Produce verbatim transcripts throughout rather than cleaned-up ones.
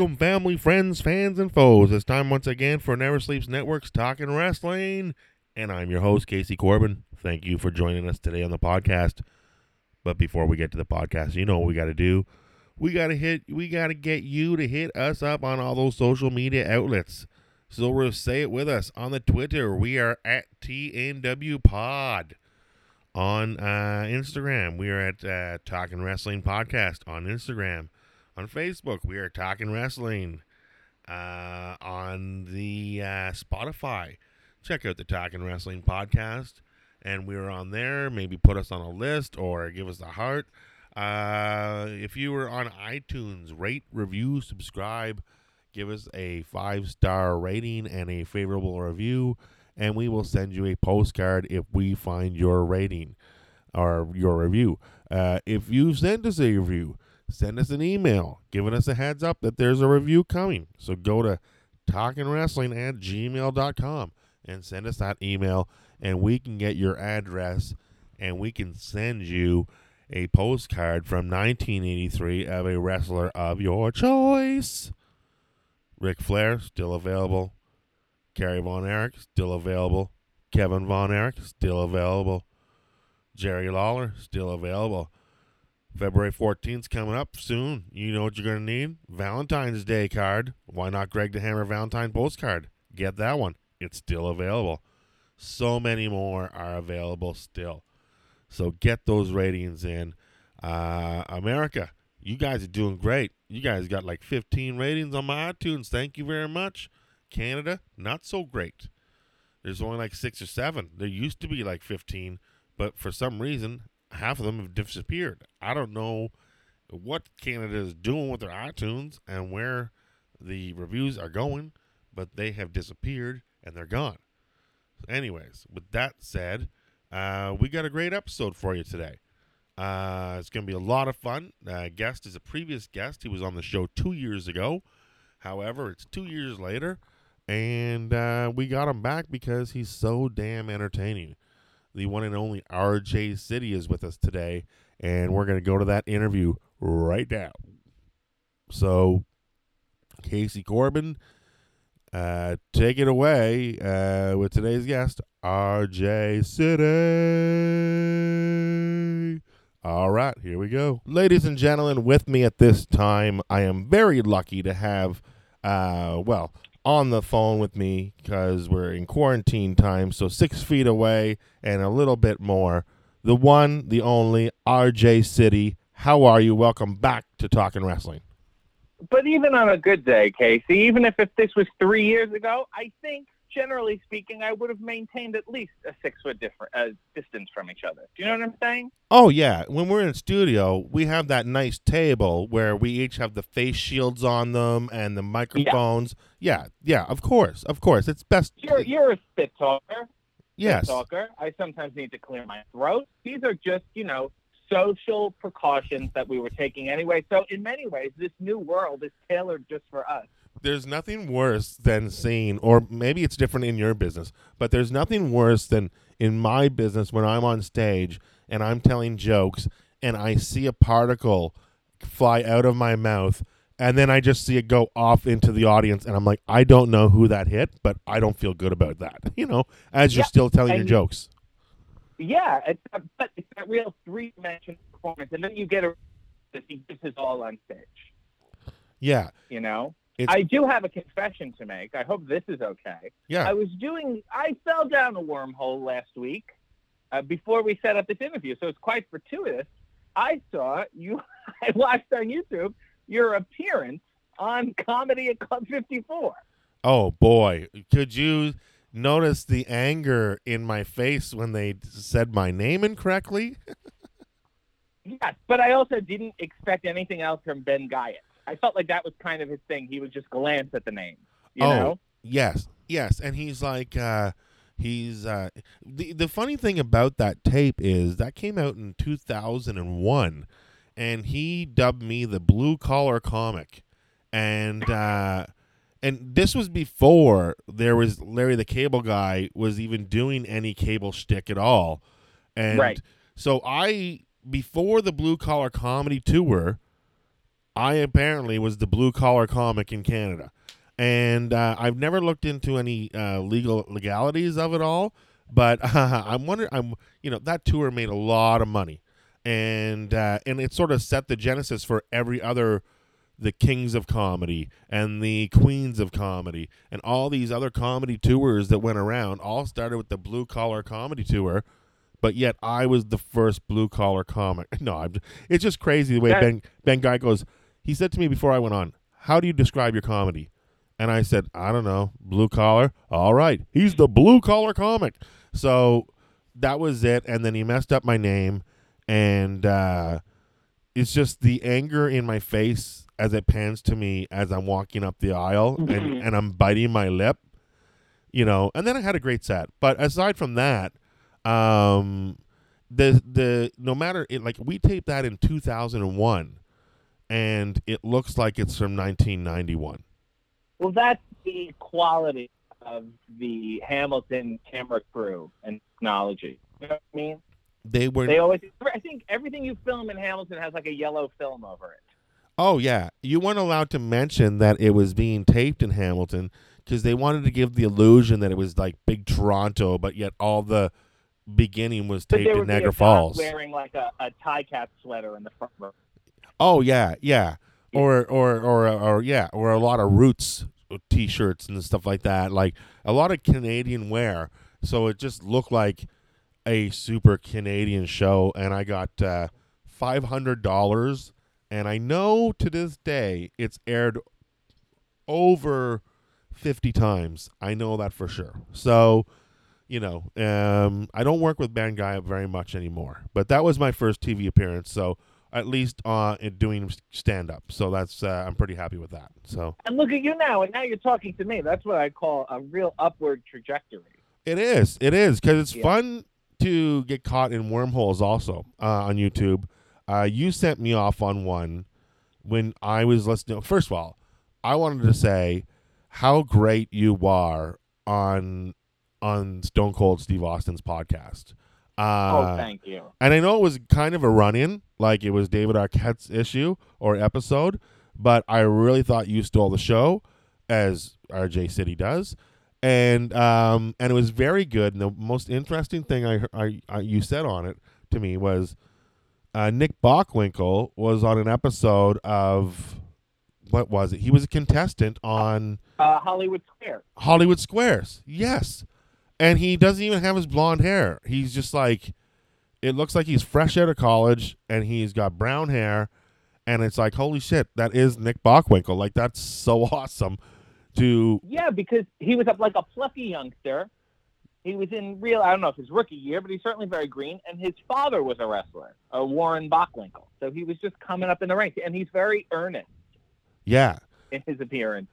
Welcome, family, friends, fans, and foes. It's time once again for Never Sleeps Network's Talkin' Wrestling, and I'm your host, Casey Corbin. Thank you for joining us today on the podcast. But before we get to the podcast, you know what we got to do. We got to hit. We got to get you to hit us up on all those social media outlets. So we'll say it with us on the Twitter. We are at T N W Pod. On uh, Instagram, we are at uh, Talkin' Wrestling Podcast on Instagram. On Facebook, we are Talking Wrestling. Uh, on the uh, Spotify, check out the Talking Wrestling podcast. And we are on there. Maybe put us on a list or give us a heart. Uh, if you were on iTunes, rate, review, subscribe. Give us a five-star rating and a favorable review. And we will send you a postcard if we find your rating or your review. Uh, if you send us a review, send us an email giving us a heads up that there's a review coming. So go to talkin wrestling at gmail dot com and send us that email, and we can get your address, and we can send you a postcard from nineteen eighty-three of a wrestler of your choice. Ric Flair, still available. Kerry Von Erich, still available. Kevin Von Erich, still available. Jerry Lawler, still available. February fourteenth is coming up soon. You know what you're going to need? Valentine's Day card. Why not Greg the Hammer Valentine postcard? Get that one. It's still available. So many more are available still. So get those ratings in. Uh, America, you guys are doing great. You guys got like fifteen ratings on my iTunes. Thank you very much. Canada, not so great. There's only like six or seven. There used to be like fifteen, but for some reason, half of them have disappeared. I don't know what Canada is doing with their iTunes and where the reviews are going, but they have disappeared and they're gone. So anyways, with that said, uh, we got a great episode for you today. Uh, it's going to be a lot of fun. Uh, guest is a previous guest. He was on the show two years ago. However, it's two years later, and uh, we got him back because he's so damn entertaining. The one and only R J City is with us today, and we're going to go to that interview right now. So, Casey Corbin, uh, take it away uh, with today's guest, R J City. All right, here we go. Ladies and gentlemen, with me at this time, I am very lucky to have, uh, well, on the phone with me because we're in quarantine time, so six feet away and a little bit more. The one, the only, R J City. How are you? Welcome back to Talking Wrestling. But even on a good day, Casey, even if, if this was three years ago, I think, generally speaking, I would have maintained at least a six-foot different uh, distance from each other. Do you know what I'm saying? Oh, yeah. When we're in studio, we have that nice table where we each have the face shields on them and the microphones. Yeah, yeah, yeah of course, of course. It's best. You're, you're a spit talker. Yes. Spit talker. I sometimes need to clear my throat. These are just, you know, social precautions that we were taking anyway. So in many ways, this new world is tailored just for us. There's nothing worse than seeing, or maybe it's different in your business, but there's nothing worse than in my business when I'm on stage and I'm telling jokes and I see a particle fly out of my mouth and then I just see it go off into the audience and I'm like, I don't know who that hit, but I don't feel good about that, you know, as you're yeah, still telling your you, jokes. Yeah, it's a, but it's a real three-dimensional performance, and then you get a, this is all on stage. Yeah. You know? It's... I do have a confession to make. I hope this is okay. Yeah. I was doing, I fell down a wormhole last week uh, before we set up this interview, so it's quite fortuitous. I saw you, I watched on YouTube your appearance on Comedy at Club fifty-four. Oh, boy. Could you notice the anger in my face when they said my name incorrectly? Yes, but I also didn't expect anything else from Ben Guyett. I felt like that was kind of his thing. He would just glance at the name, you oh, know? Yes, yes. And he's like, uh, he's, uh, the, the funny thing about that tape is that came out in two thousand one, and he dubbed me the blue collar comic. And, uh, and this was before there was Larry the Cable Guy was even doing any cable shtick at all. And right. so I, before the Blue Collar Comedy Tour, I apparently was the blue collar comic in Canada. And uh, I've never looked into any uh, legal legalities of it all, but uh, I'm wondering, I'm, you know, that tour made a lot of money, and uh, and it sort of set the genesis for every other, the Kings of Comedy and the Queens of Comedy and all these other comedy tours that went around. All started with the Blue Collar Comedy Tour. But yet I was the first blue-collar comic. No, I'm just, it's just crazy the way yeah. Ben Ben Guy goes. He said to me before I went on, how do you describe your comedy? And I said, I don't know, blue-collar. All right, he's the blue-collar comic. So that was it, and then he messed up my name, and uh, it's just the anger in my face as it pans to me as I'm walking up the aisle, and, and I'm biting my lip, you know. And then I had a great set. But aside from that, Um, the, the, no matter it, like we taped that in two thousand one and it looks like it's from nineteen ninety-one. Well, that's the quality of the Hamilton camera crew and technology. You know what I mean? They were, they always, I think everything you film in Hamilton has like a yellow film over it. Oh yeah. You weren't allowed to mention that it was being taped in Hamilton because they wanted to give the illusion that it was like big Toronto, but yet all the beginning was taped in Niagara Falls. Wearing like a, a tie cap sweater in the front row. Oh yeah, yeah, yeah. Or, or or or yeah, or a lot of Roots T-shirts and stuff like that. Like a lot of Canadian wear, so it just looked like a super Canadian show. And I got uh, five hundred dollars, and I know to this day it's aired over fifty times. I know that for sure. So. You know, um, I don't work with Ben Guy very much anymore, but that was my first T V appearance. So at least uh, in doing stand up. So that's uh, I'm pretty happy with that. So and look at you now, and now you're talking to me. That's what I call a real upward trajectory. It is, it is, because it's yeah. fun to get caught in wormholes. Also uh, on YouTube, uh, you sent me off on one when I was listening. First of all, I wanted to say how great you are on. on Stone Cold Steve Austin's podcast. Uh, oh, thank you. And I know it was kind of a run-in, like it was David Arquette's issue or episode, but I really thought you stole the show, as R J City does. And um, and it was very good. And the most interesting thing I, I, I you said on it to me was uh, Nick Bockwinkel was on an episode of... What was it? He was a contestant on... Uh, Hollywood Squares. Hollywood Squares, yes. And he doesn't even have his blonde hair. He's just like, it looks like he's fresh out of college, and he's got brown hair, and it's like, holy shit, that is Nick Bockwinkel. Like, that's so awesome to... Yeah, because he was up like a plucky youngster. He was in real, I don't know if his rookie year, but he's certainly very green, and his father was a wrestler, uh, Warren Bockwinkel. So he was just coming up in the ranks, and he's very earnest. Yeah. In his appearance.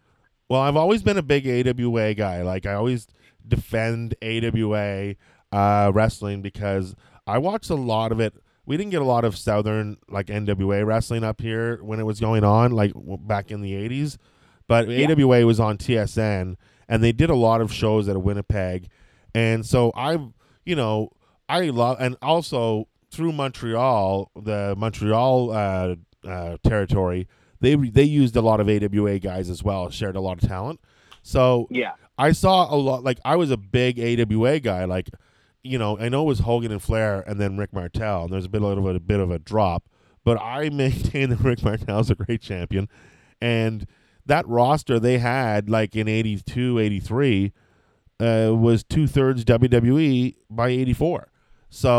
Well, I've always been a big A W A guy. Like, I always defend A W A uh, wrestling because I watched a lot of it. We didn't get a lot of Southern, like, N W A wrestling up here when it was going on, like, back in the eighties. But yeah. A W A was on T S N, and they did a lot of shows out of Winnipeg. And so I, you know, I love, and also through Montreal, the Montreal uh, uh, territory, They they used a lot of A W A guys as well, shared a lot of talent. So yeah. I saw a lot, like I was a big A W A guy. Like, you know, I know it was Hogan and Flair and then Rick Martel, and there's a bit, a, little bit, a bit of a drop, but I maintain that Rick Martel's a great champion. And that roster they had, like in eighty-two, eighty-three, uh, was two-thirds W W E by eighty-four. So,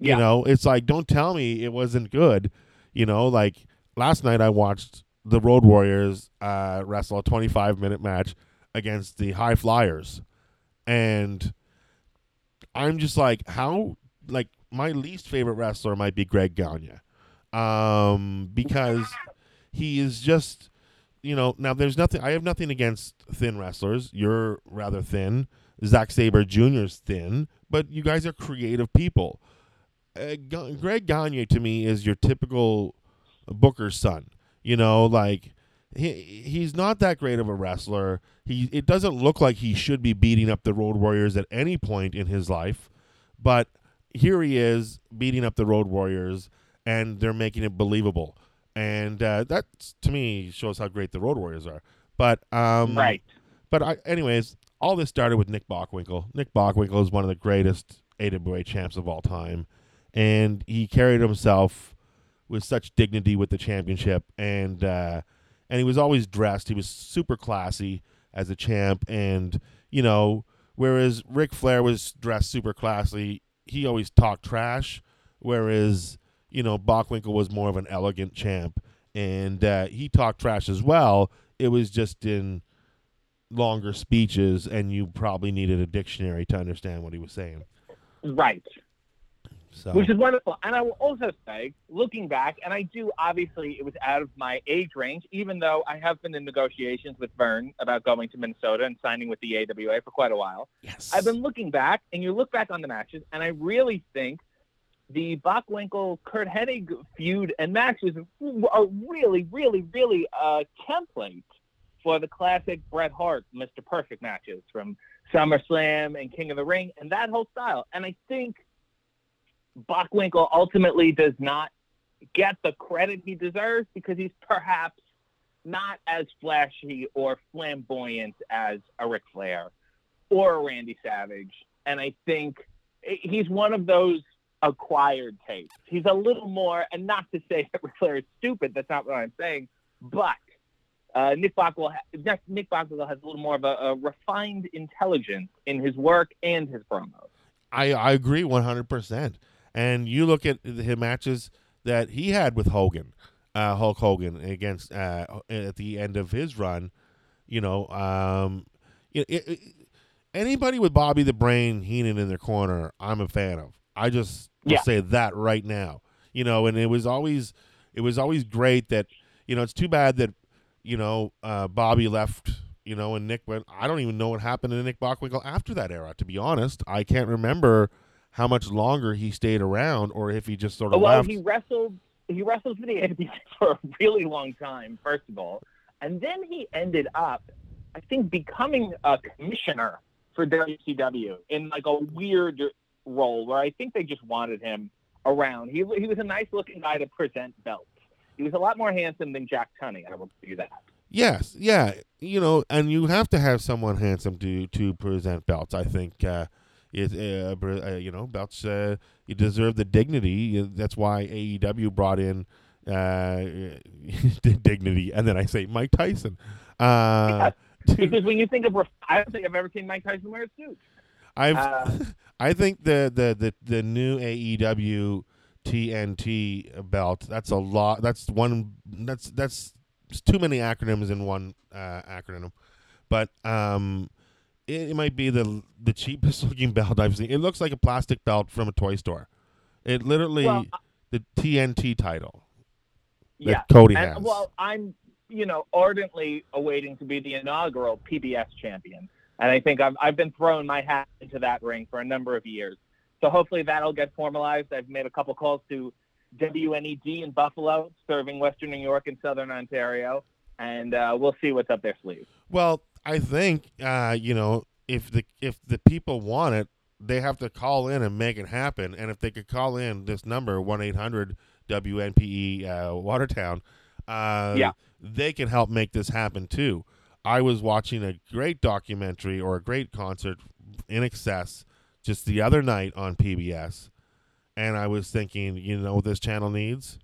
yeah. you know, it's like, don't tell me it wasn't good, you know, like... Last night I watched the Road Warriors uh, wrestle a twenty-five minute match against the High Flyers, and I'm just like, how? Like my least favorite wrestler might be Greg Gagne, um, because he is just you know, now there's nothing, I have nothing against thin wrestlers. You're rather thin. Zack Sabre Junior's thin, but you guys are creative people. Uh, G- Greg Gagne, to me, is your typical Booker's son. You know, like, he he's not that great of a wrestler. He It doesn't look like he should be beating up the Road Warriors at any point in his life, but here he is beating up the Road Warriors, and they're making it believable. And uh, that, to me, shows how great the Road Warriors are. But um, right. But I, anyways, all this started with Nick Bockwinkel. Nick Bockwinkel is one of the greatest A W A champs of all time, and he carried himself with such dignity with the championship. And uh, and he was always dressed. He was super classy as a champ. And, you know, whereas Ric Flair was dressed super classy, he always talked trash, whereas, you know, Bockwinkel was more of an elegant champ, and uh, he talked trash as well. It was just in longer speeches, and you probably needed a dictionary to understand what he was saying. Right. So. Which is wonderful. And I will also say, looking back, and I do, obviously, it was out of my age range, even though I have been in negotiations with Vern about going to Minnesota and signing with the A W A for quite a while. Yes. I've been looking back, and you look back on the matches, and I really think the Bockwinkel-Kurt Hennig feud and match was a really, really, really uh, template for the classic Bret Hart Mister Perfect matches from SummerSlam and King of the Ring and that whole style. And I think Bockwinkel ultimately does not get the credit he deserves because he's perhaps not as flashy or flamboyant as a Ric Flair or a Randy Savage. And I think he's one of those acquired tastes. He's a little more, and not to say that Ric Flair is stupid, that's not what I'm saying, but uh, Nick Bockwinkel ha- Nick Bockwinkel has a little more of a, a refined intelligence in his work and his promos. I, I agree one hundred percent. And you look at the matches that he had with Hogan, uh, Hulk Hogan, against uh, at the end of his run. You know, um, it, it, anybody with Bobby the Brain Heenan in their corner, I'm a fan of. I just will yeah. say that right now. You know, and it was always, it was always great that, you know, it's too bad that, you know, uh, Bobby left. You know, and Nick went. I don't even know what happened to Nick Bockwinkel after that era. To be honest, I can't remember how much longer he stayed around, or if he just sort of well, left. Well, he wrestled. He wrestled for the A W A for a really long time, first of all, and then he ended up, I think, becoming a commissioner for W C W in like a weird role where I think they just wanted him around. He he was a nice looking guy to present belts. He was a lot more handsome than Jack Tunney. I will do that. Yes, yeah, you know, and you have to have someone handsome to to present belts. I think, uh, it, uh, you know, belts, uh, you deserve the dignity. That's why A E W brought in uh, dignity, and then I say Mike Tyson. Uh, yeah, because when you think of, I don't think I've ever seen Mike Tyson wear a suit. I've, uh, I think the, the, the, the new A E W T N T belt, that's a lot, that's one, that's, that's, too many acronyms in one uh, acronym, but um, it, it might be the the cheapest looking belt I've seen. It looks like a plastic belt from a toy store. It literally well, the T N T title yeah. that Cody and, has. Well, I'm you know ardently awaiting to be the inaugural P B S champion, and I think I've I've been throwing my hat into that ring for a number of years. So hopefully that'll get formalized. I've made a couple calls to W N E D in Buffalo, serving Western New York and Southern Ontario, and uh, we'll see what's up their sleeve. Well, I think uh, you know if the if the people want it, they have to call in and make it happen. And if they could call in this number one eight hundred W N P E uh, Watertown, uh, yeah. they can help make this happen too. I was watching a great documentary or a great concert in excess just the other night on P B S. And I was thinking, you know what this channel needs?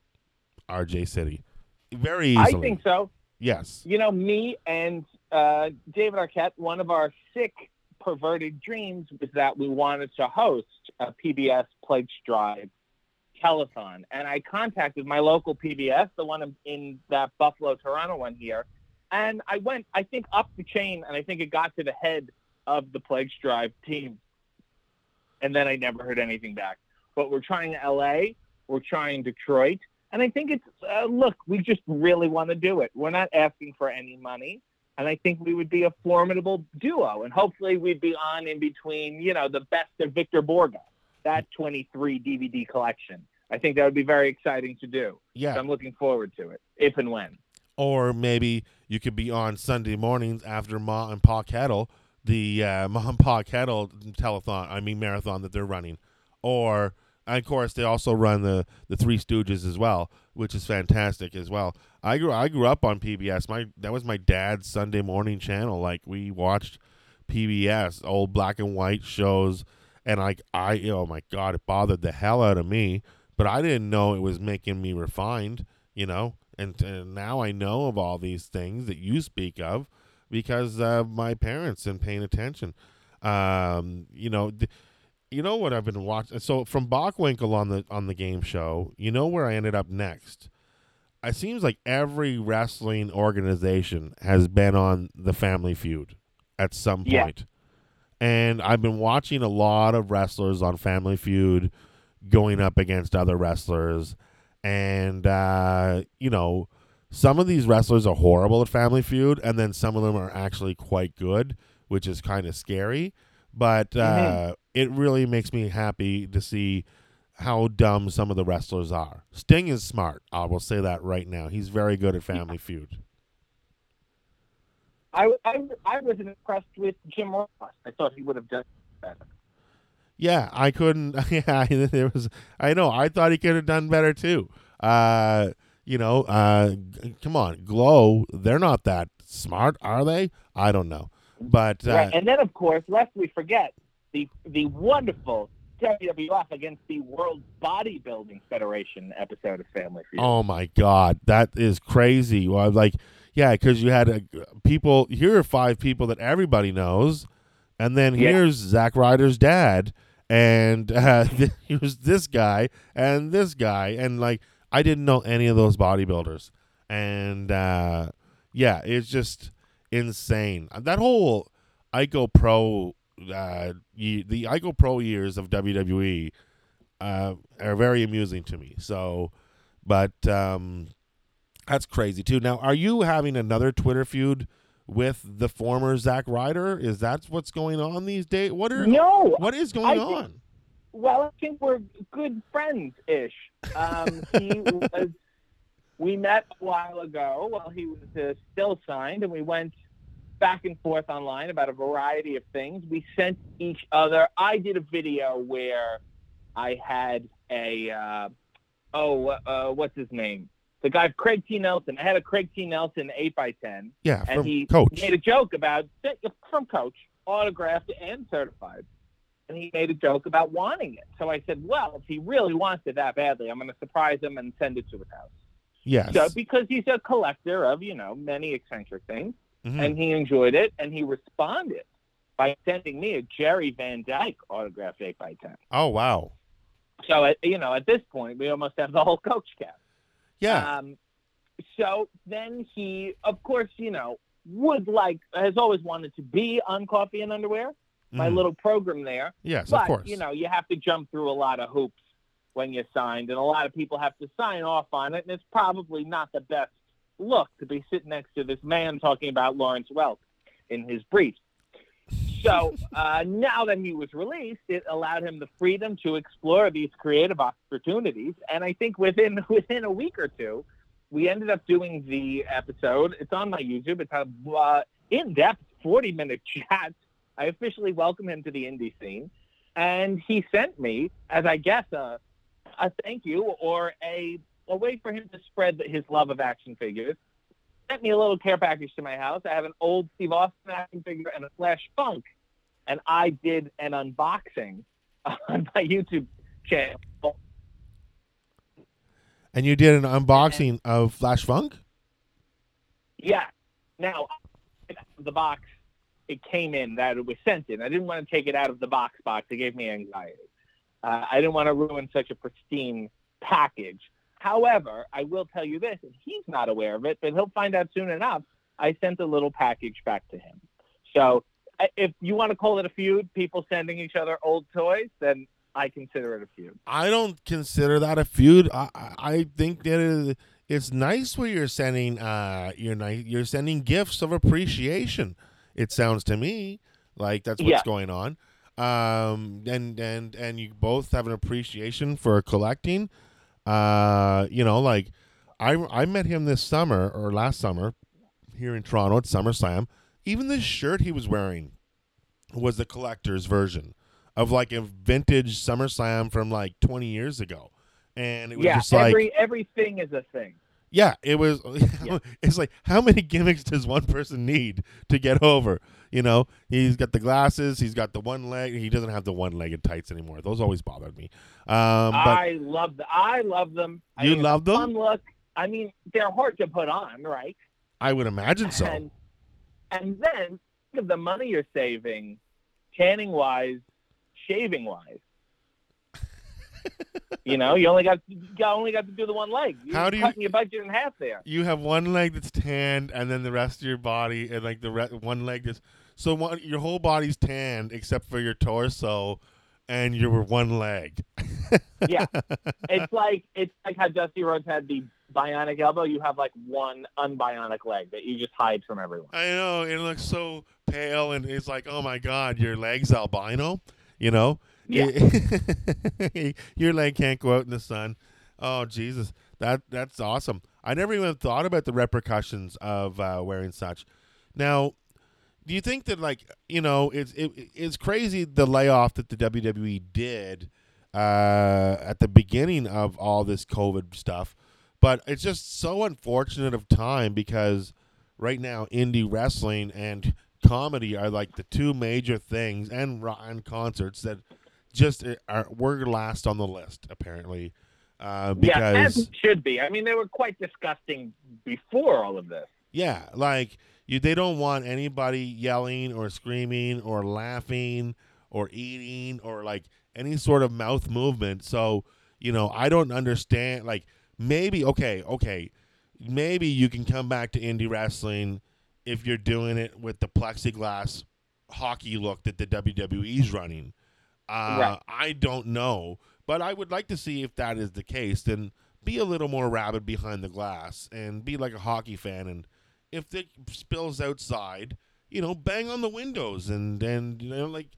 R J City. Very easily. I think so. Yes. You know, me and uh, David Arquette, one of our sick, perverted dreams was that we wanted to host a P B S Pledge Drive telethon. And I contacted my local P B S, the one in that Buffalo-Toronto one here. And I went, I think, up the chain, and I think it got to the head of the Pledge Drive team. And then I never heard anything back. But we're trying L A, we're trying Detroit, And I think it's, uh, look, we just really want to do it. We're not asking for any money. And I think we would be a formidable duo. And hopefully we'd be on in between, you know, the best of Victor Borga, that twenty-three D V D collection. I think that would be very exciting to do. Yeah. So I'm looking forward to it, if and when. Or maybe you could be on Sunday mornings after Ma and Pa Kettle, the uh, Ma and Pa Kettle telethon, I mean marathon that they're running. Or... And of course, they also run the, the Three Stooges as well, which is fantastic as well. I grew I grew up on P B S. My that was my dad's Sunday morning channel. Like we watched P B S old black and white shows, and I I oh my god, it bothered the hell out of me. But I didn't know it was making me refined, you know. And, and now I know of all these things that you speak of because uh, my parents and paying attention. Um, you know. Th- You know what I've been watching? So from Bockwinkel on the on the game show, you know where I ended up next? It seems like every wrestling organization has been on the Family Feud at some yeah. point. And I've been watching a lot of wrestlers on Family Feud going up against other wrestlers. And, uh, you know, some of these wrestlers are horrible at Family Feud, and then some of them are actually quite good, which is kind of scary. But uh, mm-hmm. it really makes me happy to see how dumb some of the wrestlers are. Sting is smart. I will say that right now. He's very good at Family yeah. Feud. I, I, I was impressed with Jim Ross. I thought he would have done better. Yeah, I couldn't. Yeah, there was. I know. I thought he could have done better too. Uh, you know, uh, come on, Glow. They're not that smart, are they? I don't know. But uh, right. And then, of course, lest we forget, the the wonderful W W F against the World Bodybuilding Federation episode of Family Feud. Oh, my God. That is crazy. Well, like, yeah, because you had a, people, here are five people that everybody knows, and then yeah. here's Zack Ryder's dad, and uh, here's this guy, and this guy, and, like, I didn't know any of those bodybuilders. And, uh, yeah, it's just... insane. That whole Ico Pro, uh, ye- the Ico Pro years of W W E uh, are very amusing to me. So, but um, that's crazy too. Now, are you having another Twitter feud with the former Zack Ryder? Is that what's going on these days? What are no? What is going I on? Think, well, I think we're good friends ish. Um, he was. We met a while ago while he was uh, still signed, and we went back and forth online about a variety of things. We sent each other. I did a video where I had a, uh, oh, uh, what's his name? The guy, Craig T. Nelson. I had a Craig T. Nelson eight by ten. Yeah, from and he Coach. Made a joke about, from Coach, autographed and certified. And he made a joke about wanting it. So I said, well, if he really wants it that badly, I'm going to surprise him and send it to his house. Yes. So, because he's a collector of, you know, many eccentric things, mm-hmm. and he enjoyed it, and he responded by sending me a Jerry Van Dyke autographed eight by ten. Oh, wow. So, at, you know, at this point, we almost have the whole Coach cap. Yeah. Um, so then he, of course, you know, would like, has always wanted to be on Coffee and Underwear, my mm-hmm. little program there. Yes, but, of course. But, you know, you have to jump through a lot of hoops when you're signed, and a lot of people have to sign off on it, and it's probably not the best look to be sitting next to this man talking about Lawrence Welk in his briefs. So uh, now that he was released, it allowed him the freedom to explore these creative opportunities, and I think within within a week or two, we ended up doing the episode. It's on my YouTube. It's a uh, in-depth forty-minute chat. I officially welcome him to the indie scene, and he sent me, as I guess, a a thank you or a, a way for him to spread his love of action figures. Sent me a little care package to my house. I have an old Steve Austin action figure and a Flash Funk. And I did an unboxing on my YouTube channel. And you did an unboxing and, of Flash Funk? Yeah. Now, the box, it came in that it was sent in. I didn't want to take it out of the box box. It gave me anxiety. Uh, I didn't want to ruin such a pristine package. However, I will tell you this, and he's not aware of it, but he'll find out soon enough. I sent a little package back to him. So if you want to call it a feud, people sending each other old toys, then I consider it a feud. I don't consider that a feud. I I think that it is, it's nice where you're sending uh you're nice you're sending gifts of appreciation. It sounds to me like that's what's yeah. going on. Um and and and you both have an appreciation for collecting. Uh you know, like I I met him this summer or last summer here in Toronto at SummerSlam. Even this shirt he was wearing was the collector's version of like a vintage SummerSlam from like twenty years ago. And it was yeah, just like every everything is a thing. Yeah, it was yeah. It's like how many gimmicks does one person need to get over? You know, he's got the glasses, he's got the one leg, he doesn't have the one-legged tights anymore. Those always bothered me. Um, but I love the I love them. You I mean, love them? Fun look. I mean, they're hard to put on, right? I would imagine so. And, and then think of the money you're saving, tanning wise, shaving wise. You know, you only got you only got to do the one leg. You're How do you cutting your budget in half there? You have one leg that's tanned, and then the rest of your body, and like the re- one leg is so one, your whole body's tanned except for your torso and your one leg. Yeah, it's like it's like how Dusty Rhodes had the bionic elbow. You have like one unbionic leg that you just hide from everyone. I know it looks so pale, and it's like, oh my god, your leg's albino. You know, yeah. Your leg can't go out in the sun. Oh Jesus, that that's awesome. I never even thought about the repercussions of uh, wearing such. Now, do you think that like you know it's it, it's crazy the layoff that the W W E did uh, at the beginning of all this COVID stuff, but it's just so unfortunate of time because right now indie wrestling and comedy are like the two major things, and and concerts that just are were last on the list apparently. Uh, because yeah, as should be. I mean, they were quite disgusting before all of this. Yeah, like you, they don't want anybody yelling or screaming or laughing or eating or like any sort of mouth movement. So you know, I don't understand. Like maybe okay, okay, maybe you can come back to indie wrestling if you're doing it with the plexiglass hockey look that the W W E's running. Uh, right. I don't know, but I would like to see if that is the case, then be a little more rabid behind the glass and be like a hockey fan. And if it spills outside, you know, bang on the windows and, and you know, like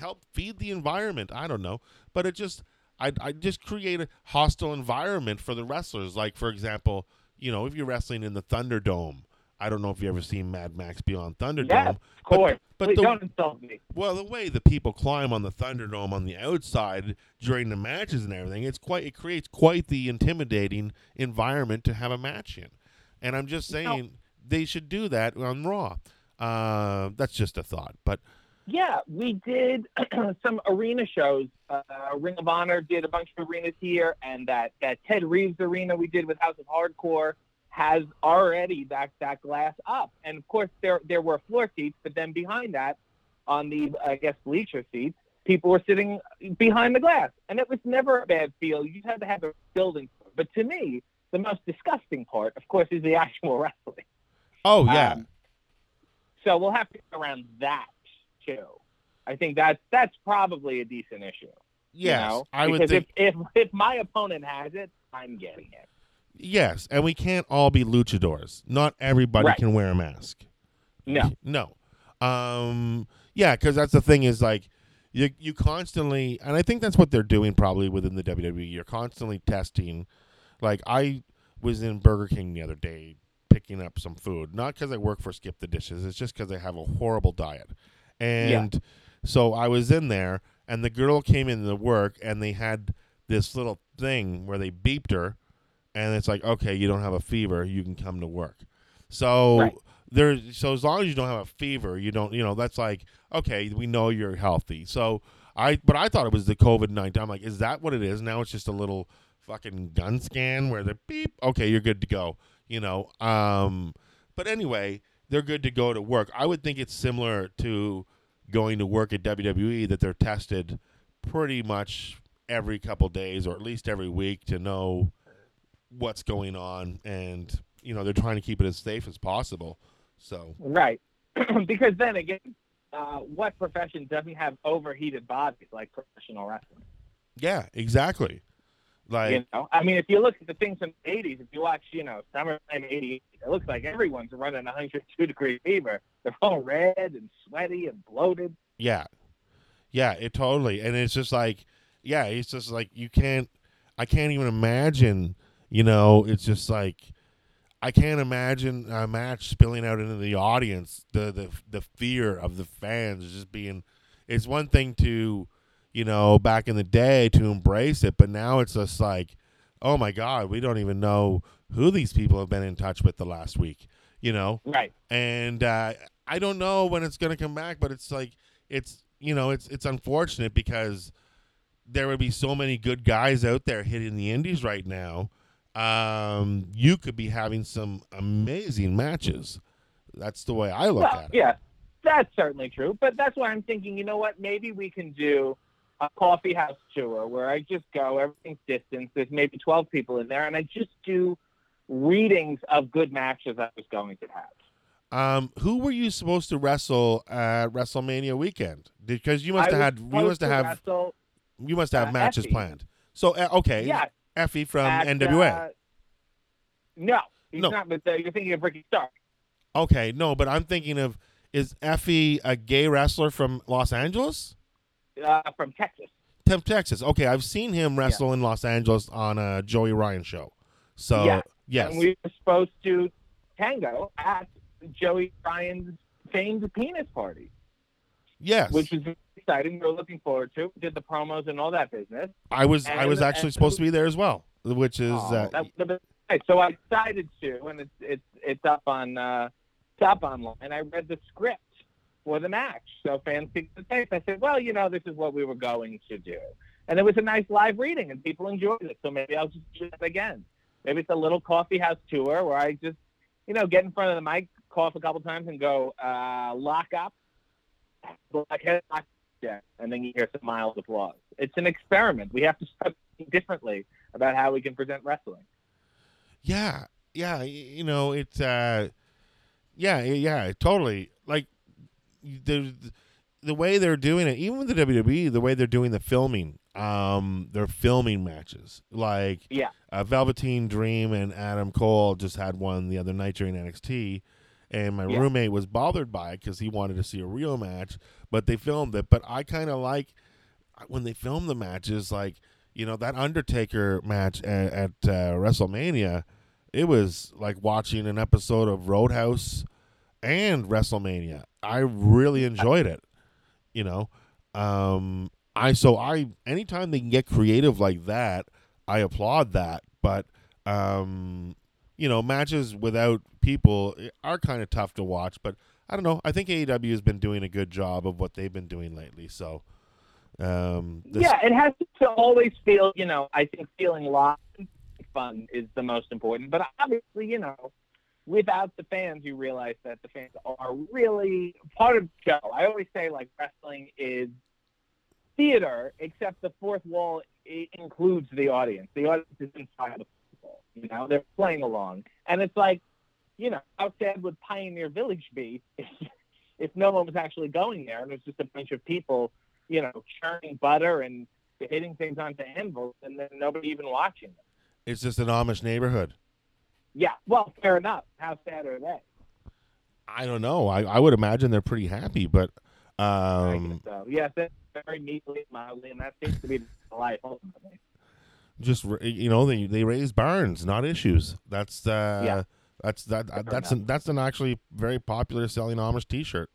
help feed the environment. I don't know, but it just, I, I just create a hostile environment for the wrestlers. Like for example, you know, if you're wrestling in the Thunderdome, I don't know if you ever seen Mad Max Beyond Thunderdome. Yeah, of course. But, but the, don't insult me. Well, the way the people climb on the Thunderdome on the outside during the matches and everything, it's quite it creates quite the intimidating environment to have a match in. And I'm just saying no. They should do that on Raw. Uh, that's just a thought. But yeah, we did some arena shows. Uh, Ring of Honor did a bunch of arenas here, and that, that Ted Reeves arena we did with House of Hardcore has already that, that glass up. And, of course, there there were floor seats, but then behind that, on the, I guess, bleacher seats, people were sitting behind the glass. And it was never a bad feel. You just had to have a building. But to me, the most disgusting part, of course, is the actual wrestling. Oh, yeah. Um, so we'll have to go around that, too. I think that's, that's probably a decent issue. Yes, you know? I would because think... If, if, if my opponent has it, I'm getting it. Yes, and we can't all be luchadors. Not everybody right. can wear a mask. No. No. Um, yeah, because that's the thing is, like, you you constantly, and I think that's what they're doing probably within the W W E. You're constantly testing. Like, I was in Burger King the other day picking up some food. Not because I work for Skip the Dishes. It's just because I have a horrible diet. And yeah. so I was in there, and the girl came into the work, and they had this little thing where they beeped her. And it's like, okay, you don't have a fever, you can come to work. So right. there, so as long as you don't have a fever, you don't, you know, that's like, okay, we know you're healthy. So I, but I thought it was the COVID nineteen. I'm like, is that what it is? Now it's just a little fucking gun scan where the beep, okay, you're good to go, you know. Um, but anyway, they're good to go to work. I would think it's similar to going to work at W W E that they're tested pretty much every couple days or at least every week to know what's going on, and you know they're trying to keep it as safe as possible. So right, because then again, uh, what profession doesn't have overheated bodies like professional wrestling? Yeah, exactly. Like, you know, I mean, if you look at the things in the eighties, if you watch, you know, summertime eighty-eight, it looks like everyone's running one hundred two degree fever. They're all red and sweaty and bloated. Yeah. Yeah, it totally. And it's just like, yeah, it's just like you can't, I can't even imagine, you know, it's just like, I can't imagine a match spilling out into the audience, the, the, the fear of the fans just being, it's one thing to, you know, back in the day to embrace it, but now it's just like, oh my God, we don't even know who these people have been in touch with the last week, you know? Right. And uh, I don't know when it's going to come back, but it's like, it's, you know, it's, it's unfortunate because there would be so many good guys out there hitting the indies right now. Um, you could be having some amazing matches. That's the way I look well, at it. Yeah, that's certainly true. But that's why I'm thinking, you know what, maybe we can do a coffee house tour where I just go, everything's distance, there's maybe twelve people in there, and I just do readings of good matches I was going to have. Um, who were you supposed to wrestle at WrestleMania weekend? Because you must I have had you must have wrestle, you must have uh, matches Effy. Planned. So uh, okay, yeah, Effy from at, N W A. Uh, no, he's no. not. But uh, you're thinking of Ricky Stark. Okay, no, but I'm thinking of is Effy a gay wrestler from Los Angeles? Uh, from Texas. From Texas. Okay, I've seen him wrestle yeah. in Los Angeles on a Joey Ryan show. So, yeah. yes. And we were supposed to tango at Joey Ryan's famed penis party. Yes. Which was exciting. We were looking forward to did the promos and all that business. I was and, I was actually and, supposed to be there as well, which is... Oh, uh, that, that, right. So I decided to, and it's it's, it's up on uh, it's up online, and I read the script for the match, so fans picked the tape. I said, well, you know, this is what we were going to do. And it was a nice live reading, and people enjoyed it, so maybe I'll just do it again. Maybe it's a little coffee house tour where I just, you know, get in front of the mic, cough a couple times, and go, uh, lock up, blackhead, lock down, and then you hear some mild applause. It's an experiment. We have to start thinking differently about how we can present wrestling. Yeah, yeah, you know, it's, uh, yeah, yeah, totally. Like, The, the way they're doing it, even with the W W E, the way they're doing the filming, um, they're filming matches. Like, yeah. uh, Velveteen Dream and Adam Cole just had one the other night during N X T, and my yeah. roommate was bothered by it because he wanted to see a real match, but they filmed it. But I kind of like when they film the matches, like, you know, that Undertaker match at, at uh, WrestleMania, it was like watching an episode of Roadhouse and WrestleMania. I really enjoyed it, you know. Um, I so I anytime they can get creative like that, I applaud that. But um, you know, matches without people are kind of tough to watch. But I don't know. I think A E W has been doing a good job of what they've been doing lately. So um, this... yeah, it has to always feel. You know, I think feeling live and fun is the most important. But obviously, you know. Without the fans, you realize that the fans are really part of the show. I always say, like, wrestling is theater, except the fourth wall includes the audience. The audience is inside the fourth wall. You know, they're playing along. And it's like, you know, how sad would Pioneer Village be if, if no one was actually going there and it was just a bunch of people, you know, churning butter and hitting things onto anvils and then nobody even watching them. It's just an Amish neighborhood. Yeah, well, fair enough. How sad are they? I don't know. I, I would imagine they're pretty happy, but... Um, so. Yes, that's very neatly, mildly, and that seems to be the life. Just, you know, they, they raise barns, not issues. That's uh, yeah. that's that uh, that's an, that's an actually very popular selling Amish T-shirt.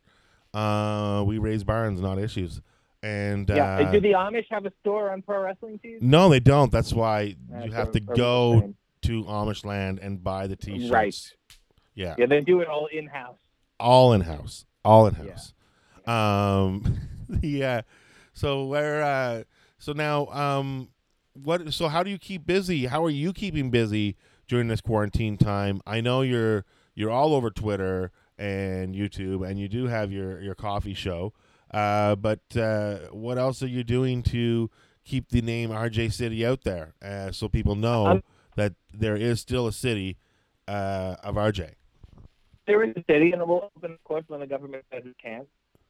Uh, we raise barns, not issues. And yeah, uh, do the Amish have a store on Pro Wrestling Tees? No, they don't. That's why that's you have to go... Thing. To Amish land and buy the T-shirts. Right. Yeah. Yeah, they do it all in-house. All in-house. All in-house. Yeah. Um, yeah. So where? Uh, so now, um, what? So how do you keep busy? How are you keeping busy during this quarantine time? I know you're you're all over Twitter and YouTube, and you do have your your coffee show. Uh, but uh, what else are you doing to keep the name R J City out there, uh, so people know? Um, that there is still a city uh, of R J. There is a city, and it will open, of course, when the government says it can.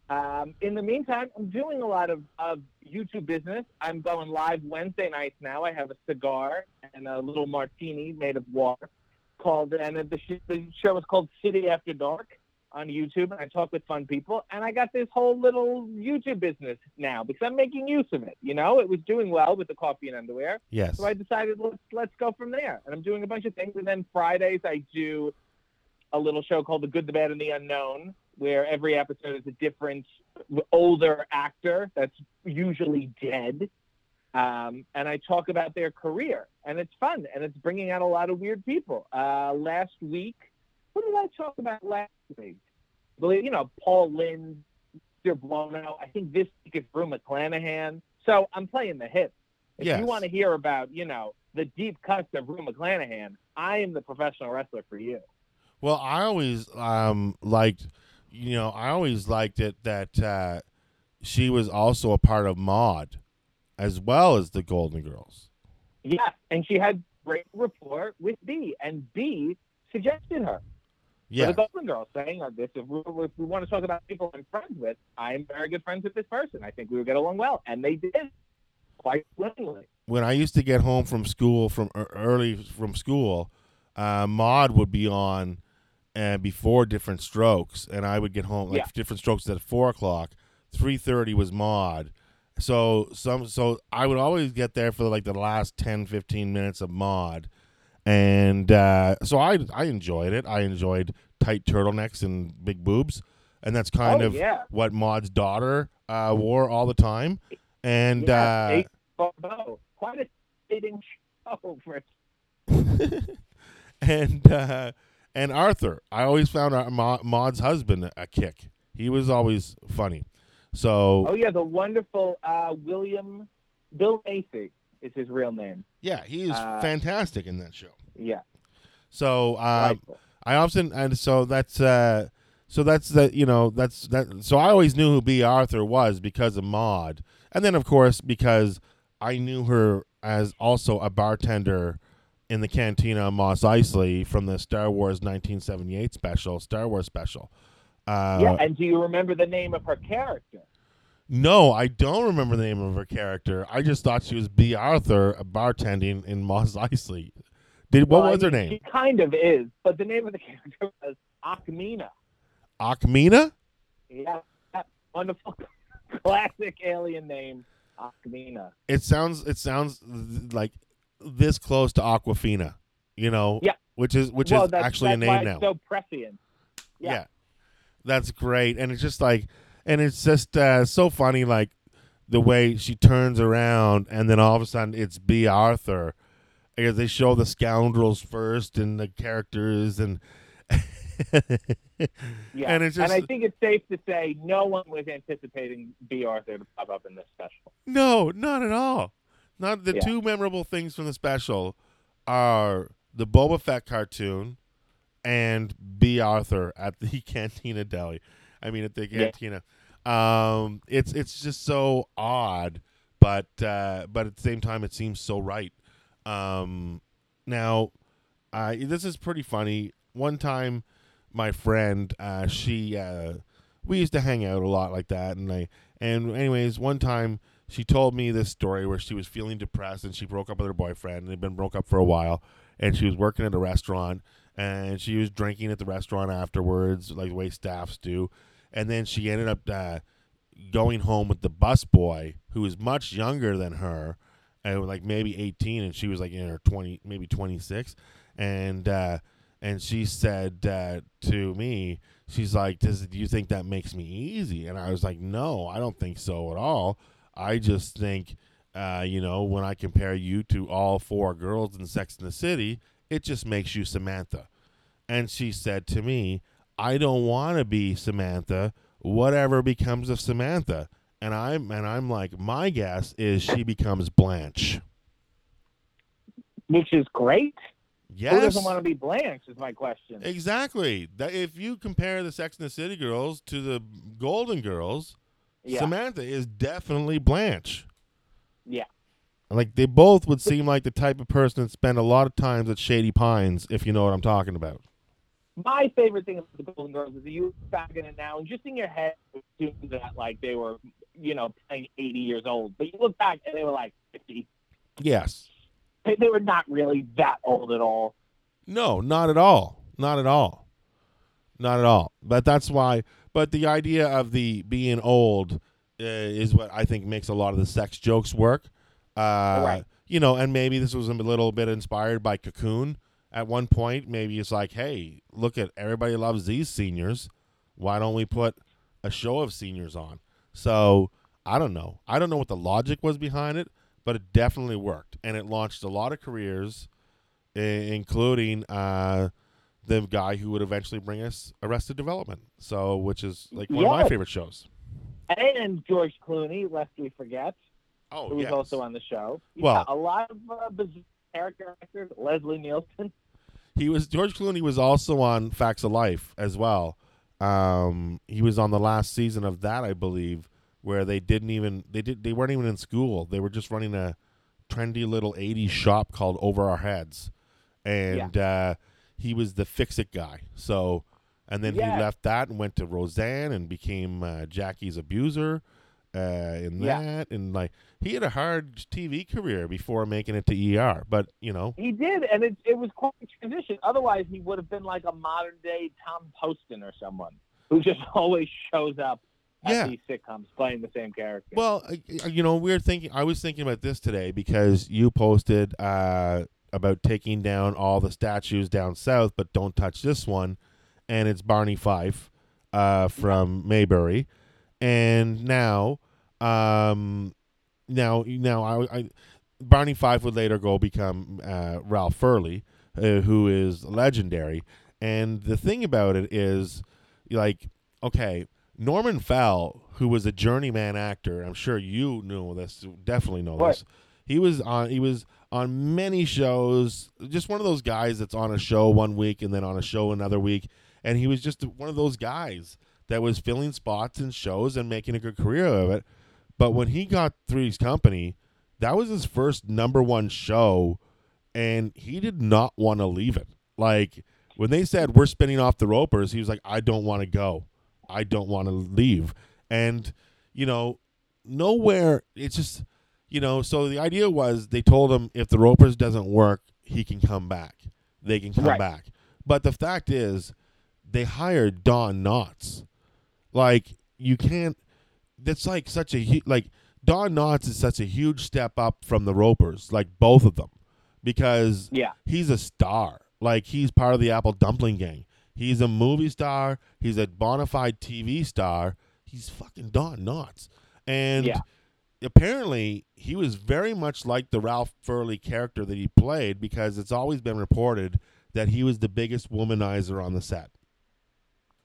Um, in the meantime, I'm doing a lot of, of YouTube business. I'm going live Wednesday nights now. I have a cigar and a little martini made of water. Called and the, sh- the show is called City After Dark on YouTube. And I talk with fun people. And I got this whole little YouTube business now because I'm making use of it. You know, it was doing well with the coffee and underwear. Yes. So I decided let's let's go from there. And I'm doing a bunch of things. And then Fridays I do a little show called The Good, the Bad, and the Unknown, where every episode is a different older actor that's usually dead. Um, and I talk about their career, and it's fun, and it's bringing out a lot of weird people. Uh, last week, what did I talk about last week? Believe you know, Paul Lynn, Mister Blono. I think this week is Rue McClanahan. So I'm playing the hits. If yes. you want to hear about, you know, the deep cuts of Rue McClanahan, I am the professional wrestler for you. Well, I always um, liked... You know, I always liked it that uh, she was also a part of Maude, as well as the Golden Girls. Yeah, and she had great rapport with Bea, and Bea suggested her. Yeah, for the Golden Girls, saying, "This if we, if we want to talk about people I'm friends with, I'm very good friends with this person. I think we would get along well," and they did quite willingly. When I used to get home from school from early from school, uh, Maude would be on. And before Different Strokes, and I would get home like yeah. Different Strokes at four o'clock. Three thirty was Maude, so some so I would always get there for like the last ten, fifteen minutes of Maude, and uh, so I I enjoyed it. I enjoyed tight turtlenecks and big boobs, and that's kind oh, of yeah. what Maude's daughter uh, wore all the time. And yeah, uh, quite a fitting show for it. and. Uh, And Arthur, I always found Maude's husband a kick. He was always funny. So. Oh yeah, the wonderful uh, William Bill Macy is his real name. Yeah, he is uh, fantastic in that show. Yeah. So uh, I often and so that's uh, so that's the you know that's that so I always knew who Bea Arthur was because of Maude, and then of course because I knew her as also a bartender in the cantina on Mos Eisley from the Star Wars nineteen seventy-eight special, Star Wars special. Uh, yeah, and do you remember the name of her character? No, I don't remember the name of her character. I just thought she was Bea Arthur bartending in Mos Eisley. Did well, what was I mean, her name? She kind of is, but the name of the character was Ak-Mina. Ak-Mina? Yeah, that wonderful classic alien name, Ak-Mina. It sounds. It sounds like. This close to Awkwafina, you know, yeah. which is which well, is that's, actually that's a name now. So prescient. Yeah. yeah, that's great, and it's just like, and it's just uh, so funny, like the way she turns around, and then all of a sudden it's Bea Arthur, because they show the scoundrels first and the characters, and yeah, and it's just, and I think it's safe to say no one was anticipating Bea Arthur to pop up in this special. No, not at all. Not the yeah. two memorable things from the special are the Boba Fett cartoon and Bea Arthur at the Cantina Deli. I mean, at the Cantina. Yeah. Um, it's it's just so odd, but uh, but at the same time, it seems so right. Um, now, uh, this is pretty funny. One time, my friend, uh, she uh, we used to hang out a lot like that, and I and anyways, one time. She told me this story where she was feeling depressed and she broke up with her boyfriend and they'd been broke up for a while and she was working at a restaurant and she was drinking at the restaurant afterwards like the way staffs do, and then she ended up uh, going home with the busboy who was much younger than her and like maybe eighteen and she was like in her twenty maybe twenty-six and uh, and she said uh, to me, she's like, Does, do you think that makes me easy? And I was like, no, I don't think so at all. I just think, uh, you know, when I compare you to all four girls in Sex and the City, it just makes you Samantha. And she said to me, I don't want to be Samantha, whatever becomes of Samantha. And I'm and I'm like, my guess is she becomes Blanche. Which is great. Yes. Who doesn't want to be Blanche is my question. Exactly. If you compare the Sex and the City girls to the Golden Girls... Yeah. Samantha is definitely Blanche. Yeah. Like, they both would seem like the type of person that spend a lot of time at Shady Pines, if you know what I'm talking about. My favorite thing about the Golden Girls is you back in it now, and just in your head, assumed that, like, they were, you know, playing eighty years old. But you look back, and they were, like, fifty. Yes. They, they were not really that old at all. No, not at all. Not at all. Not at all. But that's why – but the idea of the being old uh, is what I think makes a lot of the sex jokes work. Uh, right. You know, and maybe this was a little bit inspired by Cocoon at one point. Maybe it's like, hey, look at everybody loves these seniors. Why don't we put a show of seniors on? So I don't know. I don't know what the logic was behind it, but it definitely worked. And it launched a lot of careers, I- including uh, the guy who would eventually bring us Arrested Development, so which is like one yes. of my favorite shows. And George Clooney, lest we forget. Oh, who was yes. also on the show. Well, yeah, a lot of uh, bizarre character actors. Leslie Nielsen. He was George Clooney was also on Facts of Life as well. Um, he was on the last season of that, I believe, where they didn't even they did they weren't even in school. They were just running a trendy little eighties shop called Over Our Heads, and yeah. uh, he was the Fix It guy. So, and then yeah. he left that and went to Roseanne and became uh, Jackie's abuser. Uh, in yeah. that and like he had a hard T V career before making it to E R, but you know he did, and it it was quite a transition. Otherwise, he would have been like a modern day Tom Poston or someone who just always shows up at yeah. these sitcoms playing the same character. Well, you know, we we're thinking. I was thinking about this today because you posted uh, about taking down all the statues down south, but don't touch this one, and it's Barney Fife uh, from yeah. Mayberry. And now, um, now, now, I, I, Barney Fife would later go become uh, Ralph Furley, uh, who is legendary. And the thing about it is, like, okay, Norman Fell, who was a journeyman actor, I'm sure you knew this, definitely know this. He was on, he was on many shows. Just one of those guys that's on a show one week and then on a show another week, and he was just one of those guys that was filling spots in shows and making a good career of it. But when he got Three's Company, that was his first number one show, and he did not want to leave it. Like, when they said, we're spinning off the Ropers, he was like, I don't want to go. I don't want to leave. And, you know, nowhere, it's just, you know, so the idea was they told him if the Ropers doesn't work, he can come back. They can come right. back. But the fact is, they hired Don Knotts. Like, you can't, that's like such a, like, Don Knotts is such a huge step up from the Ropers, like both of them, because yeah. he's a star. Like, he's part of the Apple Dumpling Gang. He's a movie star. He's a bona fide T V star. He's fucking Don Knotts. And yeah. apparently, he was very much like the Ralph Furley character that he played, because it's always been reported that he was the biggest womanizer on the set.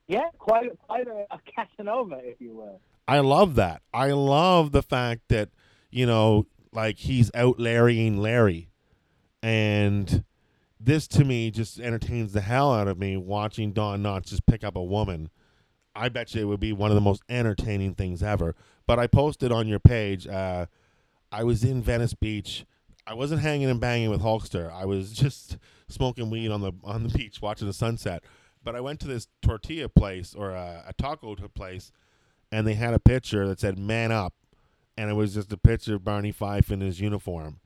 Yeah, quite, quite a, a Casanova, if you will. I love that. I love the fact that, you know, like, he's out Larrying Larry. And this, to me, just entertains the hell out of me, watching Don Knotts just pick up a woman. I bet you it would be one of the most entertaining things ever. But I posted on your page, uh, I was in Venice Beach. I wasn't hanging and banging with Hulkster. I was just smoking weed on the on the beach, watching the sunset. But I went to this tortilla place, or a, a taco place, and they had a picture that said "Man Up," and it was just a picture of Barney Fife in his uniform.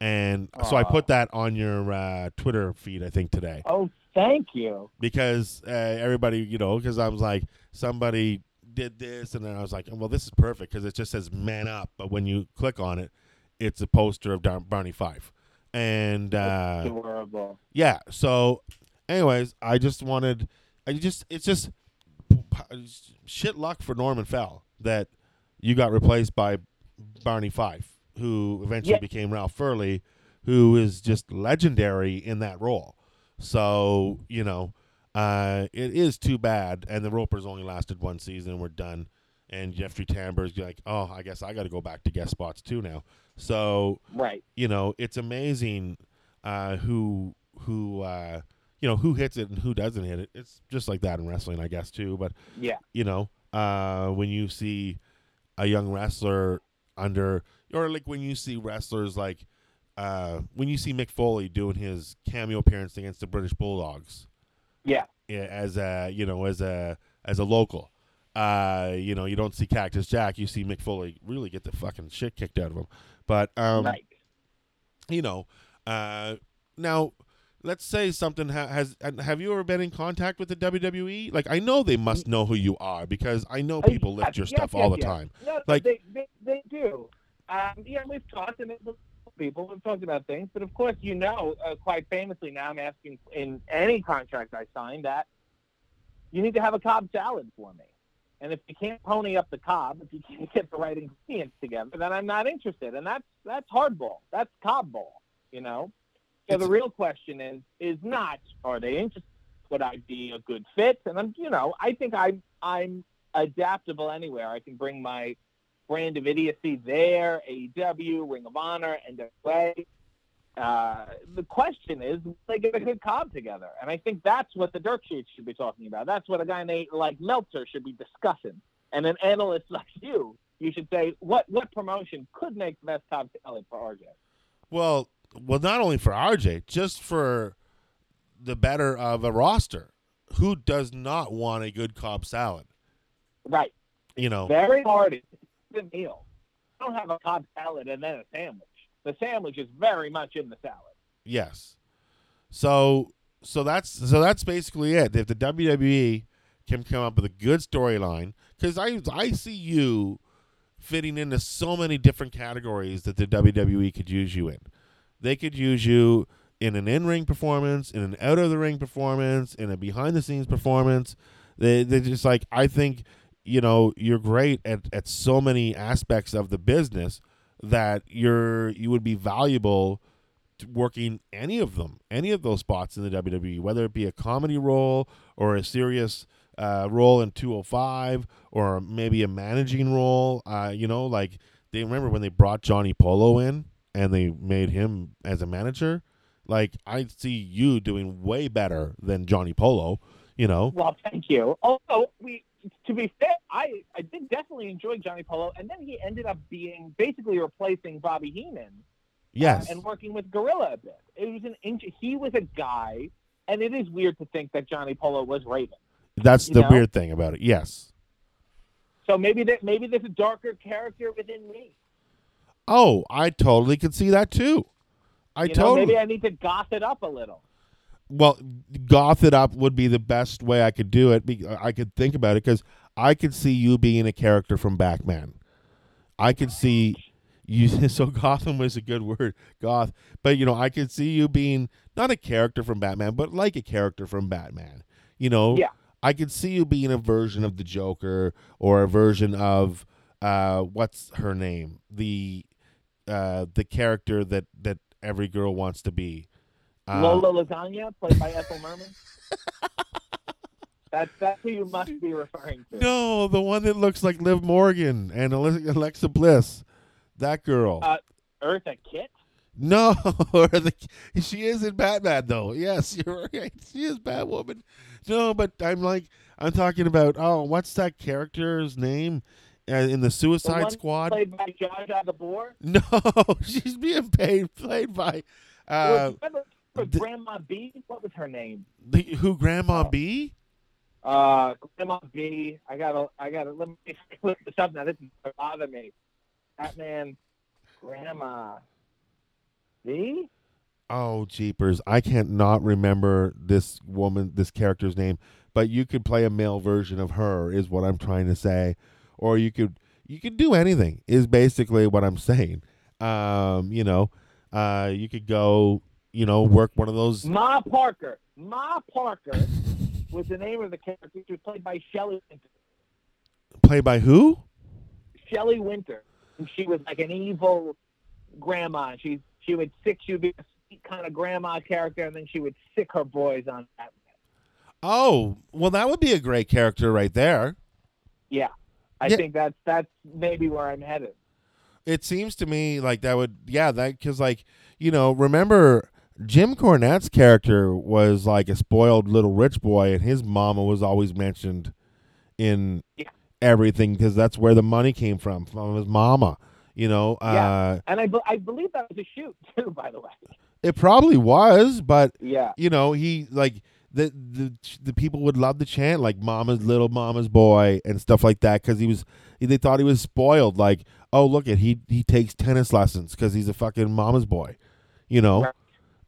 And uh, so I put that on your uh, Twitter feed, I think, today. Oh, thank you. Because uh, everybody, you know, because I was like, somebody did this, and then I was like, oh, well, this is perfect because it just says "Man Up," but when you click on it, it's a poster of Don- Barney Fife. And uh, adorable. Yeah, so. Anyways, I just wanted, I just, it's just shit luck for Norman Fell that you got replaced by Barney Fife, who eventually yeah. became Ralph Furley, who is just legendary in that role. So, you know, uh, it is too bad. And the Ropers only lasted one season. We're done. And Jeffrey Tambor's like, oh, I guess I got to go back to guest spots too now. So, right. you know, it's amazing uh, who, who, uh, you know, who hits it and who doesn't hit it. It's just like that in wrestling, I guess, too. But, yeah, you know, uh, when you see a young wrestler under – or, like, when you see wrestlers like uh, – when you see Mick Foley doing his cameo appearance against the British Bulldogs. Yeah. As a, you know, as a as a local. Uh, Uh, you know, you don't see Cactus Jack. You see Mick Foley really get the fucking shit kicked out of him. But, um, right. you know, uh, now let's say something ha- has. Have you ever been in contact with the W W E? Like, I know they must know who you are because I know people lift your yes, stuff yes, all the yes. time. No, like they, they, they do. Um, yeah, we've talked and people we've talked about things, but of course, you know, uh, quite famously now, I'm asking in any contract I sign that you need to have a Cobb salad for me. And if you can't pony up the Cobb, if you can't get the right ingredients together, then I'm not interested. And that's that's hardball. That's Cobb ball, you know? So it's, the real question is, is not, are they interested? Would I be a good fit? And, I'm, you know, I think I'm, I'm adaptable anywhere. I can bring my brand of idiocy there, A E W, Ring of Honor, N W A. Uh, the question is, will they get a good Cobb together? And I think that's what the dirt sheets should be talking about. That's what a guy named, like Meltzer should be discussing. And an analyst like you, you should say, what what promotion could make the best Cobb salad for R J? Well, well, not only for R J, just for the better of a roster. Who does not want a good Cobb salad? Right. You know, very hard. It's a meal. You don't have a Cobb salad and then a sandwich. The sandwich is very much in the salad. Yes. So so that's so that's basically it. If the W W E can come up with a good storyline, because I, I see you fitting into so many different categories that the W W E could use you in. They could use you in an in-ring performance, in an out-of-the-ring performance, in a behind-the-scenes performance. They, they're just like, I think, you know, you're great at, at so many aspects of the business that you're you would be valuable to working any of them, any of those spots in the W W E, whether it be a comedy role or a serious uh, role in two oh five or maybe a managing role. Uh, you know, like they remember when they brought Johnny Polo in and they made him as a manager. Like I see you doing way better than Johnny Polo. You know. Well, thank you. Although we. To be fair, I, I did definitely enjoy Johnny Polo, and then he ended up being basically replacing Bobby Heenan. Yes. Uh, and working with Gorilla a bit. It was an inj- he was a guy, and it is weird to think that Johnny Polo was Raven. That's the know? weird thing about it. Yes. So maybe that maybe there's a darker character within me. Oh, I totally could see that too. I you know, totally. Maybe I need to goth it up a little. Well, goth it up would be the best way I could do it. I could think about it because I could see you being a character from Batman. I could see you. So Gotham was a good word, goth. But, you know, I could see you being not a character from Batman, but like a character from Batman. You know, yeah. I could see you being a version of the Joker or a version of uh, what's her name? The uh, the character that, that every girl wants to be. Lola Lasagna, played by Ethel Merman. That's that's who you must be referring to. No, the one that looks like Liv Morgan and Alexa Bliss, that girl. Uh, Eartha Kitt. No, she is in Batman though. Yes, you're right. She is Batwoman. No, but I'm like I'm talking about. Oh, what's that character's name? In the Suicide the one Squad. Played by Jar Jar Gabor. No, she's being paid, played by. Uh, well, But Grandma B, what was her name? The, who, Grandma oh. B? Uh, Grandma B. I gotta, I gotta. Let me look this up now. This is gonna bother me. Batman, Grandma B. Oh jeepers! I can't not remember this woman, this character's name. But you could play a male version of her, is what I'm trying to say. Or you could, you could do anything. Is basically what I'm saying. Um, you know, uh, you could go. You know, work one of those. Ma Parker. Ma Parker was the name of the character. She was played by Shelley Winter. Played by who? Shelley Winter. And she was like an evil grandma. She she would sick. She would be a sweet kind of grandma character, and then she would sick her boys on that. Oh, well, that would be a great character right there. Yeah, I yeah. think that's that's maybe where I'm headed. It seems to me like that would, yeah, that because like you know, remember. Jim Cornette's character was like a spoiled little rich boy, and his mama was always mentioned in yeah. everything because that's where the money came from, from his mama, you know. Yeah. Uh, and I, be- I believe that was a shoot, too, by the way. It probably was, but, yeah. you know, he, like, the the the people would love to chant like "Mama's little mama's boy" and stuff like that, because he was they thought he was spoiled. Like, oh look at he he takes tennis lessons because he's a fucking mama's boy, you know. Right.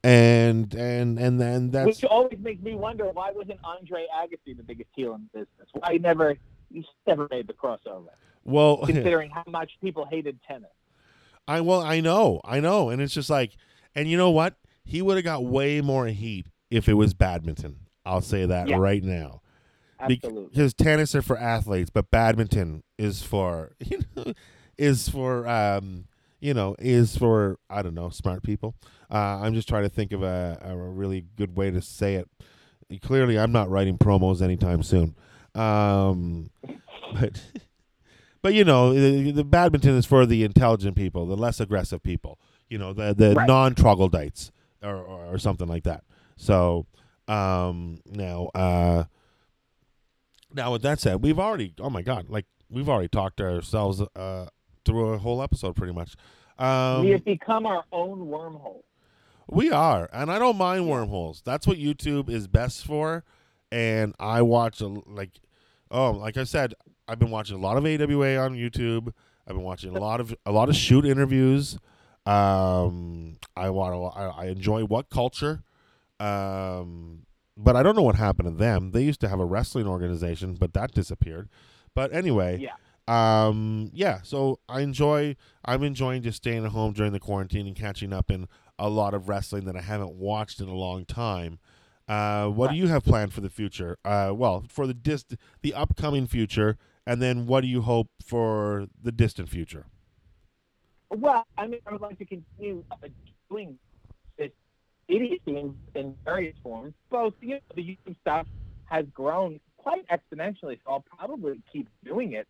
And and and then that's which always makes me wonder, why wasn't Andre Agassi the biggest heel in the business? Why he never he never made the crossover? Well, considering how much people hated tennis. I well, I know, I know, and it's just like, and you know what? He would have got way more heat if it was badminton. I'll say that yeah. right now, absolutely. Because tennis are for athletes, but badminton is for you know is for um you know is for I don't know smart people. Uh, I'm just trying to think of a, a really good way to say it. Clearly, I'm not writing promos anytime soon, um, but. But, you know, the, the badminton is for the intelligent people, the less aggressive people, you know, the, the right. non-troglodytes or, or, or something like that. So um, now, uh, now with that said, we've already, oh, my God, like we've already talked ourselves uh, through a whole episode pretty much. Um, we have become our own wormhole. We are. And I don't mind wormholes. That's what YouTube is best for. And I watch, a, like, oh, like I said, I've been watching a lot of A W A on YouTube. I've been watching a lot of a lot of shoot interviews. Um, I want to, I, I enjoy What Culture, um, but I don't know what happened to them. They used to have a wrestling organization, but that disappeared. But anyway, yeah. Um, yeah. So I enjoy. I'm enjoying just staying at home during the quarantine and catching up in a lot of wrestling that I haven't watched in a long time. Uh, what right. do you have planned for the future? Uh, well, for the dis- the upcoming future. And then what do you hope for the distant future? Well, I mean, I would like to continue uh, doing this idiocy in, in various forms. Both, you know, the YouTube stuff has grown quite exponentially, so I'll probably keep doing it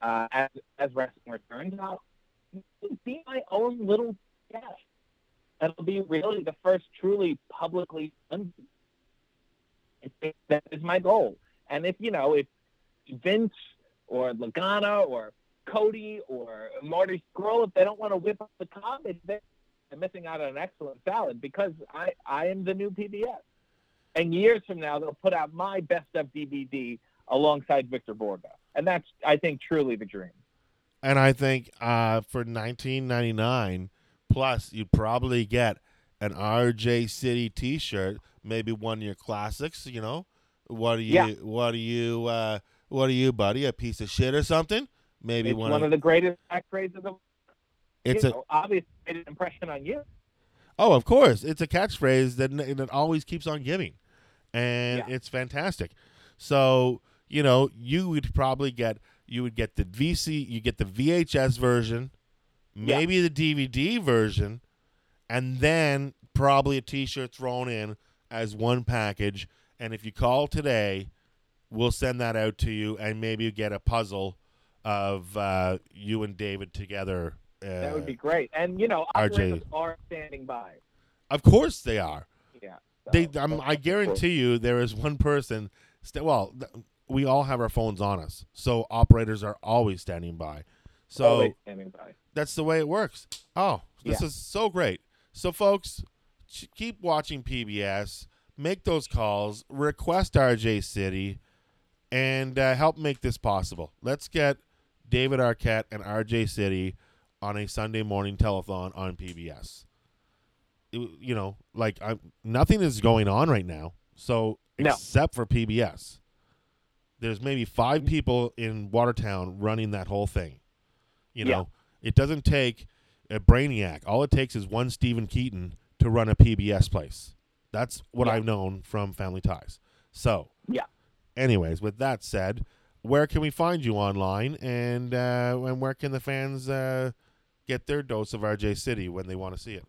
uh, as, as wrestling returns. I'll be my own little guest. It'll be really the first truly publicly un- that is my goal. And if, you know, if Vince or Lagana or Cody or Marty Scurll, if they don't want to whip up the comments, they're missing out on an excellent salad, because I, I am the new P B S. And years from now, they'll put out my best of D V D alongside Victor Borga. And that's, I think, truly the dream. And I think uh, for nineteen ninety-nine plus, you'd probably get an R J City T-shirt, maybe one of your classics. You know, what are you? Yeah. What are you? Uh, what are you, buddy? A piece of shit or something? Maybe it's one, one of, of the greatest catchphrases of the. It's you a know, obviously made an impression on you. Oh, of course, it's a catchphrase that that always keeps on giving, and yeah. it's fantastic. So you know, you would probably get you would get the V C, you get the V H S version, maybe yeah. the D V D version, and then probably a T-shirt thrown in as one package. And if you call today, we'll send that out to you, and maybe you get a puzzle of uh, you and David together. Uh, that would be great. And, you know, R J are standing by. Of course they are. Yeah. So, they. I'm, I guarantee you there is one person. St- well, th- we all have our phones on us, so operators are always standing by. So always standing by. That's the way it works. Oh, this yeah. is so great. So, folks, keep watching P B S. Make those calls. Request R J City, and uh, help make this possible. Let's get David Arquette and R J City on a Sunday morning telethon on P B S. It, you know, like I, nothing is going on right now, so except no. for P B S, there's maybe five people in Watertown running that whole thing. You know, yeah. it doesn't take a brainiac. All it takes is one Stephen Keaton to run a P B S place. That's what yeah. I've known from Family Ties. So, yeah. anyways, with that said, where can we find you online, and uh, and where can the fans uh, get their dose of R J City when they want to see it?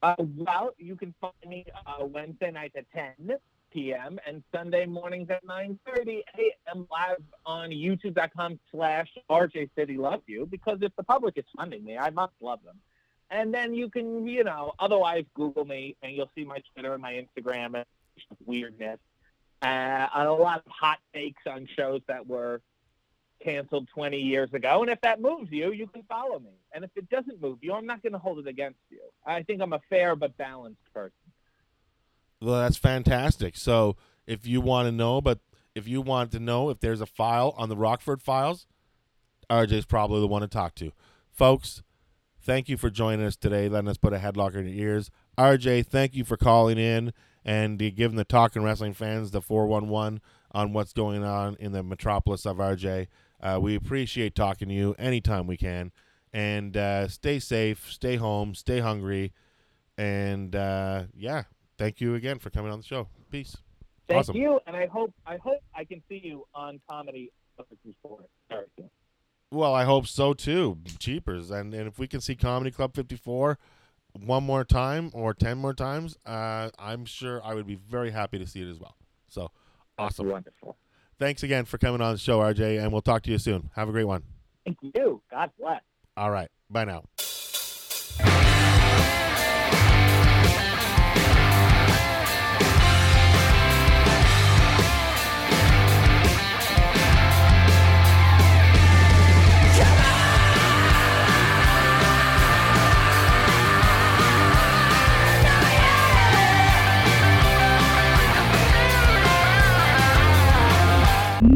Uh, well, you can find me uh, Wednesday night at ten p.m. and Sunday mornings at nine thirty a.m. live on youtube.com slash R J City Love You, because if the public is funding me, I must love them. And then you can, you know, otherwise Google me, and you'll see my Twitter and my Instagram and weirdness. Uh, and a lot of hot takes on shows that were canceled twenty years ago. And if that moves you, you can follow me. And if it doesn't move you, I'm not going to hold it against you. I think I'm a fair but balanced person. Well, that's fantastic. So if you want to know, but if you want to know if there's a file on the Rockford Files, R J's probably the one to talk to. Folks, thank you for joining us today, letting us put a headlock in your ears. R J, thank you for calling in and giving the Talking Wrestling fans the four one one on what's going on in the metropolis of R J. Uh, we appreciate talking to you anytime we can. And uh, stay safe, stay home, stay hungry. And, uh, yeah, thank you again for coming on the show. Peace. Thank awesome. you, and I hope I hope I can see you on Comedy Club fifty-four. Sorry. Well, I hope so, too. Cheapers. And, and if we can see Comedy Club fifty-four one more time or ten more times, uh, I'm sure I would be very happy to see it as well. So, awesome. Wonderful. Thanks again for coming on the show, R J, and we'll talk to you soon. Have a great one. Thank you. God bless. All right. Bye now.